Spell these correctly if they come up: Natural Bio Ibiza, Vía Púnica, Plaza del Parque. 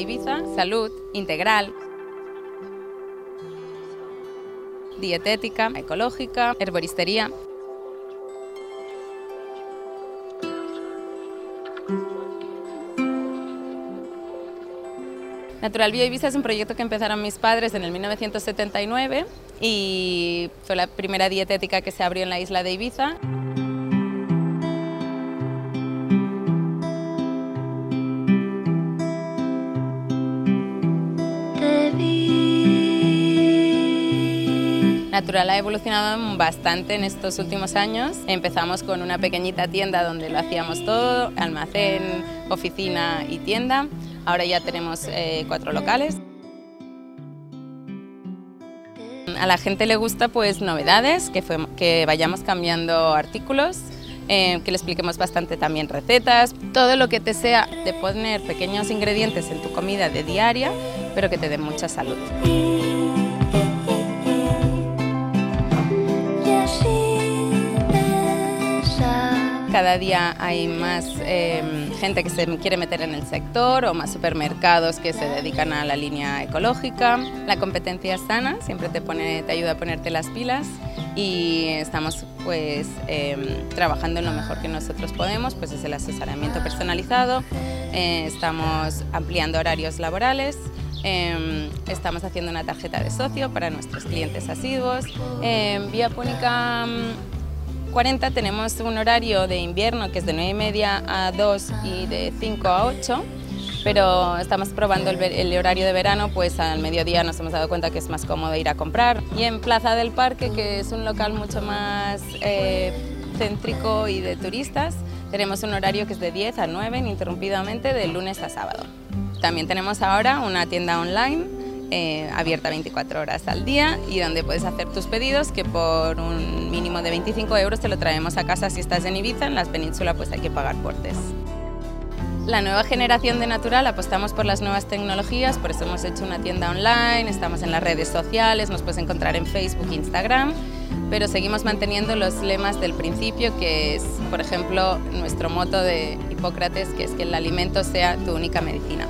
Ibiza, salud, integral, dietética, ecológica, herboristería. Natural Bio Ibiza es un proyecto que empezaron mis padres en el 1979 y fue la primera dietética que se abrió en la isla de Ibiza. Natural ha evolucionado bastante en estos últimos años. Empezamos con una pequeñita tienda donde lo hacíamos todo, almacén, oficina y tienda. Ahora ya tenemos 4 locales. A la gente le gusta pues novedades, que vayamos cambiando artículos, que le expliquemos bastante también recetas, todo lo que te sea de poner pequeños ingredientes en tu comida de diaria, pero que te den mucha salud. Cada día hay más gente que se quiere meter en el sector o más supermercados que se dedican a la línea ecológica. La competencia es sana, siempre te ayuda a ponerte las pilas y estamos pues trabajando en lo mejor que nosotros podemos, pues es el asesoramiento personalizado, estamos ampliando horarios laborales, estamos haciendo una tarjeta de socio para nuestros clientes asiduos. Vía Púnica 40 tenemos un horario de invierno que es de 9:30 a 2 y de 5 a 8, pero estamos probando el horario de verano, pues al mediodía nos hemos dado cuenta que es más cómodo ir a comprar. Y en Plaza del Parque, que es un local mucho más céntrico y de turistas, tenemos un horario que es de 10 a 9 ininterrumpidamente de lunes a sábado. También tenemos ahora una tienda online abierta 24 horas al día y donde puedes hacer tus pedidos, que por un mínimo de 25 € te lo traemos a casa si estás en Ibiza. En la península pues hay que pagar portes. La nueva generación de Natural apostamos por las nuevas tecnologías, por eso hemos hecho una tienda online, estamos en las redes sociales, nos puedes encontrar en Facebook, Instagram, pero seguimos manteniendo los lemas del principio, que es, por ejemplo, nuestro moto de Hipócrates, que es que el alimento sea tu única medicina.